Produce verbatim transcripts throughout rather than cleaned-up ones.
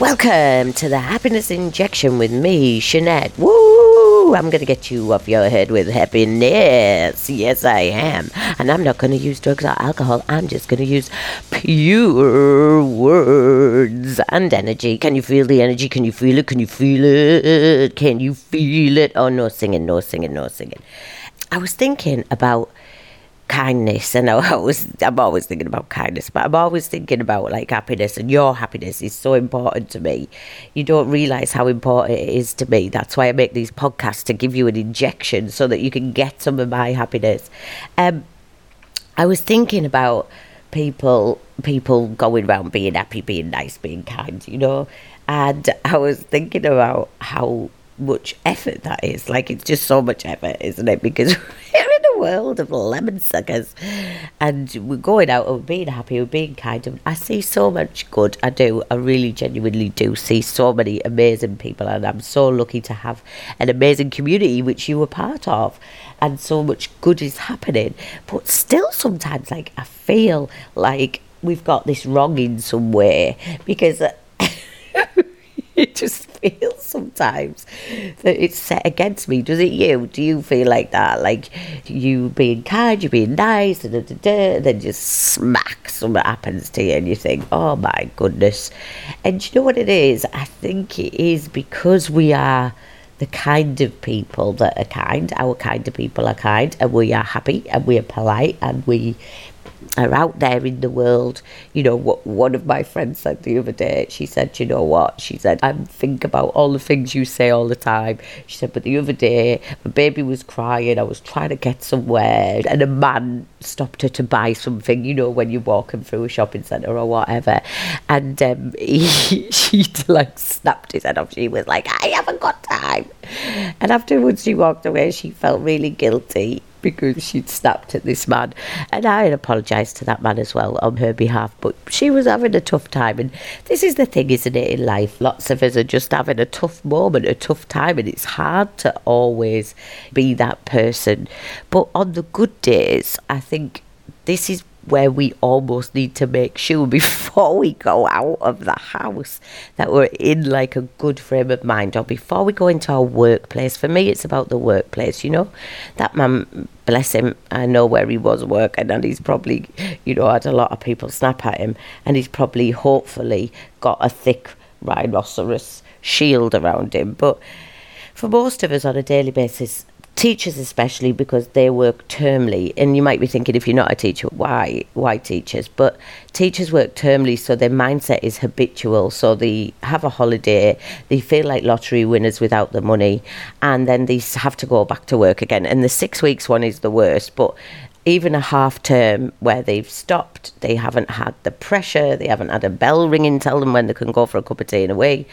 Welcome to the Happiness Injection with me, Shanette. Woo! I'm going to get you off your head with happiness. Yes, I am. And I'm not going to use drugs or alcohol. I'm just going to use pure words and energy. Can you feel the energy? Can you feel it? Can you feel it? Can you feel it? Oh, no singing, no singing, no singing. I was thinking about kindness, and I was, I'm always thinking about kindness, but I'm always thinking about like happiness, and your happiness is so important to me. You don't realise how important it is to me. That's why I make these podcasts, to give you an injection so that you can get some of my happiness. Um, I was thinking about people, people going around being happy, being nice, being kind, you know, and I was thinking about how much effort that is. Like, it's just so much effort, isn't it? Because we're in a world of lemon suckers, and we're going out and being happy and being kind, and I see so much good. I do. I really genuinely do see so many amazing people, and I'm so lucky to have an amazing community which you were part of, and so much good is happening. But still sometimes, like, I feel like we've got this wrong in some way, because it just feels sometimes that it's set against me. Does it you? Do you feel like that? Like, you being kind, you being nice, and, da, da, da, and then just smack, something happens to you and you think, oh my goodness. And do you know what it is? I think it is because we are the kind of people that are kind. Our kind of people are kind, and we are happy, and we are polite, and we are out there in the world. You know what one of my friends said the other day? She said, you know what? She said, I think about all the things you say all the time. She said, but the other day, my baby was crying. I was trying to get somewhere, and a man stopped her to buy something, you know, when you're walking through a shopping centre or whatever. And um, he, she like snapped his head off. She was like, I haven't got time. And afterwards she walked away. She felt really guilty because she'd snapped at this man, and I had apologised to that man as well on her behalf, but she was having a tough time. And this is the thing, isn't it, in life? Lots of us are just having a tough moment, a tough time, and it's hard to always be that person. But on the good days, I think this is where we almost need to make sure, before we go out of the house, that we're in like a good frame of mind, or before we go into our workplace. For me, it's about the workplace. You know, that man, bless him, I know where he was working, and he's probably, you know, had a lot of people snap at him, and he's probably hopefully got a thick rhinoceros shield around him. But for most of us on a daily basis, teachers especially, because they work termly, and you might be thinking, if you're not a teacher, why why teachers? But teachers work termly, so their mindset is habitual. So they have a holiday, they feel like lottery winners without the money, and then they have to go back to work again. And the six weeks one is the worst, but even a half term where they've stopped, they haven't had the pressure, they haven't had a bell ringing, tell them when they can go for a cup of tea and away.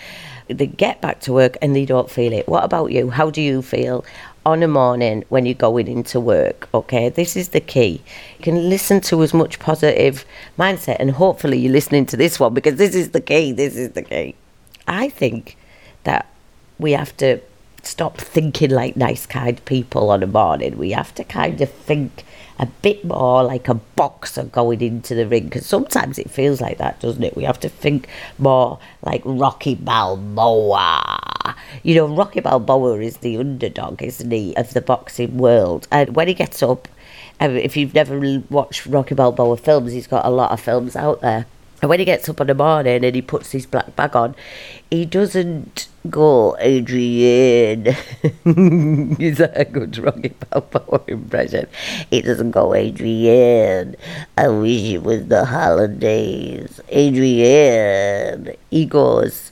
They get back to work and they don't feel it. What about you? How do you feel on a morning when you're going into work? Okay, this is the key. You can listen to as much positive mindset, and hopefully you're listening to this one, because this is the key, this is the key. I think that we have to stop thinking like nice, kind people on a morning. We have to kind of think a bit more like a boxer going into the ring, because sometimes it feels like that, doesn't it? We have to think more like Rocky Balboa. You know, Rocky Balboa is the underdog, isn't he, of the boxing world. And when he gets up, if you've never watched Rocky Balboa films, he's got a lot of films out there. And when he gets up in the morning and he puts his black bag on, he doesn't go, Adrian. Is that a good Rocky Balboa impression? He doesn't go, Adrian, I wish it was the holidays. Adrian. He goes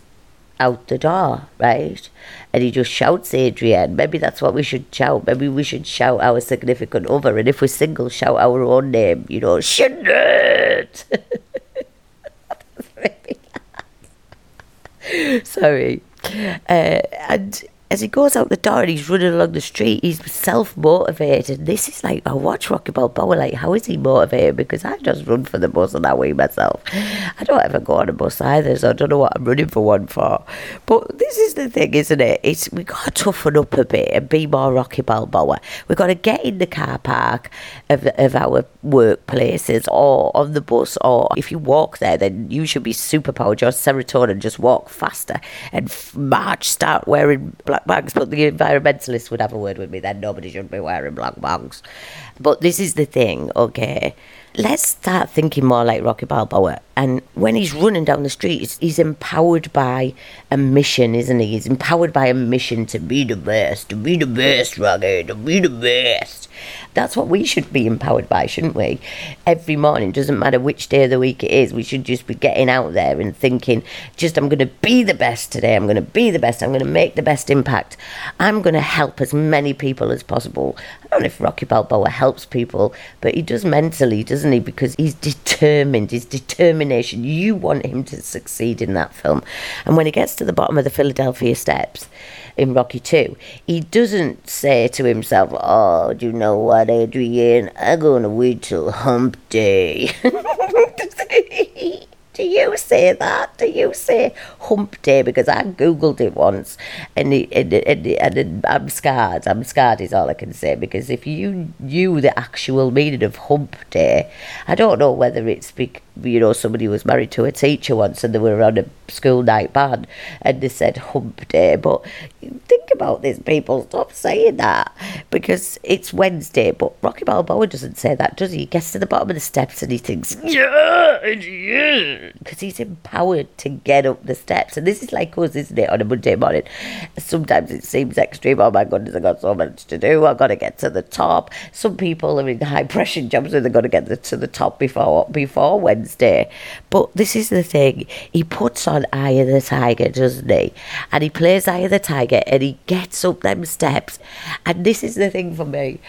out the door, right? And he just shouts, Adrian. Maybe that's what we should shout. Maybe we should shout our significant other. And if we're single, shout our own name, you know, Shanette. Sorry. Uh, and as he goes out the door and he's running along the street, he's self-motivated. And this is like, I watch Rocky Balboa, like, how is he motivated? Because I just run for the bus and I wee myself. I don't ever go on a bus either, so I don't know what I'm running for one for. But this is the thing, isn't it? It's we got to toughen up a bit and be more Rocky Balboa. We've got to get in the car park of, the, of our workplaces or on the bus, or if you walk there, then you should be superpowered. Your serotonin, just walk faster and f- march, start wearing black bags, but the environmentalists would have a word with me then. Nobody should be wearing black bags. But this is the thing, okay? Let's start thinking more like Rocky Balboa. And when he's running down the street, he's, he's empowered by a mission, isn't he? He's empowered by a mission to be the best, to be the best, Rocky, to be the best. That's what we should be empowered by, shouldn't we? Every morning, doesn't matter which day of the week it is, we should just be getting out there and thinking, just, I'm going to be the best today. I'm going to be the best. I'm going to make the best impact. I'm going to help as many people as possible. I don't know if Rocky Balboa helps people, but he does mentally, doesn't he? Because he's determined, his determination. You want him to succeed in that film. And when he gets to the bottom of the Philadelphia steps in Rocky two, he doesn't say to himself, oh, do you know what, Adrian, I'm going to wait till hump day. Do you say that? Do you say hump day? Because I Googled it once, and, it, and, it, and, it, and I'm scarred. I'm scarred is all I can say, because if you knew the actual meaning of hump day, I don't know whether it's, big, you know, somebody was married to a teacher once and they were on a school night ban and they said hump day. But think about this, people. Stop saying that, because it's Wednesday. But Rocky Balboa doesn't say that, does he? He gets to the bottom of the steps and he thinks, yeah, it's you. Because he's empowered to get up the steps. And this is like us, isn't it, on a Monday morning? Sometimes it seems extreme. Oh, my goodness, I've got so much to do. I've got to get to the top. Some people are in high-pressure jobs and they've got to get to the top before before Wednesday. But this is the thing. He puts on Eye of the Tiger, doesn't he? And he plays Eye of the Tiger and he gets up them steps. And this is the thing for me.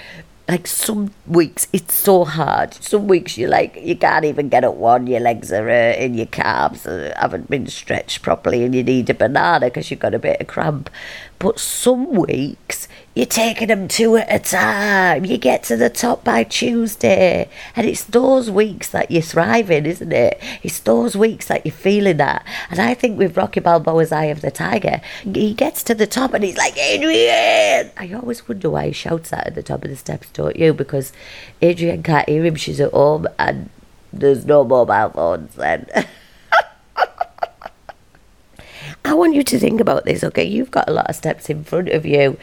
Like, some weeks, it's so hard. Some weeks you're like, you can't even get up one, your legs are hurting, your calves haven't been stretched properly and you need a banana because you've got a bit of cramp. But some weeks, you're taking them two at a time. You get to the top by Tuesday. And it's those weeks that you're thriving, isn't it? It's those weeks that you're feeling that. And I think with Rocky Balboa's Eye of the Tiger, he gets to the top and he's like, Adrian! I always wonder why he shouts that at the top of the steps, don't you? Because Adrian can't hear him. She's at home and there's no mobile phones then. I want you to think about this, okay? You've got a lot of steps in front of you.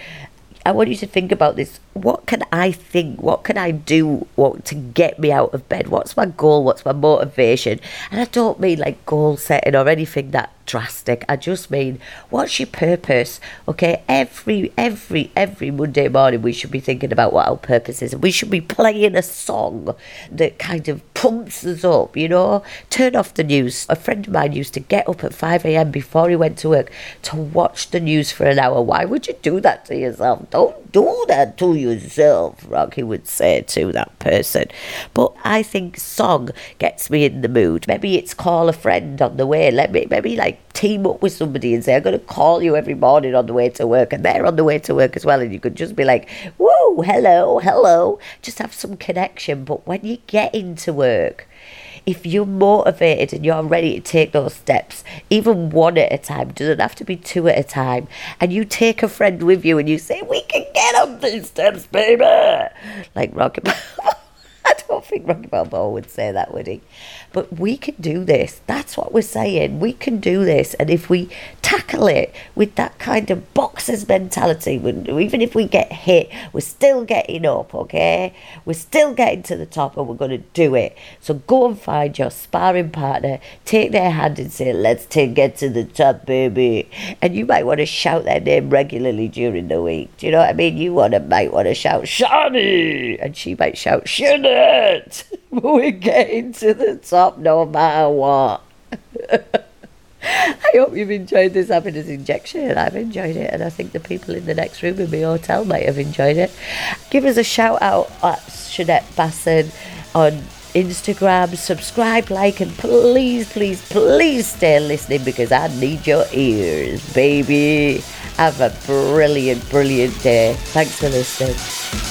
I want you to think about this. What can I think? What can I do what, to get me out of bed? What's my goal? What's my motivation? And I don't mean like goal setting or anything that drastic. I just mean, what's your purpose? Okay, every, every, every Monday morning we should be thinking about what our purpose is. We should be playing a song that kind of pumps us up, you know. Turn off the news. A friend of mine used to get up at five a.m. before he went to work to watch the news for an hour. Why would you do that to yourself? Don't do that to yourself, Rocky would say to that person. But I think song gets me in the mood. Maybe it's call a friend on the way. Let me, maybe like team up with somebody and say, I'm going to call you every morning on the way to work, and they're on the way to work as well, and you could just be like, whoa, hello, hello, just have some connection. But when you get into work, if you're motivated and you're ready to take those steps, even one at a time, doesn't have to be two at a time, and you take a friend with you and you say, we can get up these steps, baby, like Rocky Balboa. I don't think Rocky Balboa would say that, would he? But we can do this. That's what we're saying. We can do this. And if we tackle it with that kind of boxer's mentality, even if we get hit, we're still getting up, okay? We're still getting to the top and we're going to do it. So go and find your sparring partner, take their hand and say, let's take, get to the top, baby. And you might want to shout their name regularly during the week. Do you know what I mean? You want to, might want to shout, Shani! And she might shout, Shani! But we're getting to the top no matter what. I hope you've enjoyed this happiness injection, and I've enjoyed it, and I think the people in the next room in my hotel might have enjoyed it. Give us a shout out at Shanette Basson on Instagram, subscribe, like, and please, please, please stay listening because I need your ears, baby. Have a brilliant, brilliant day. Thanks for listening.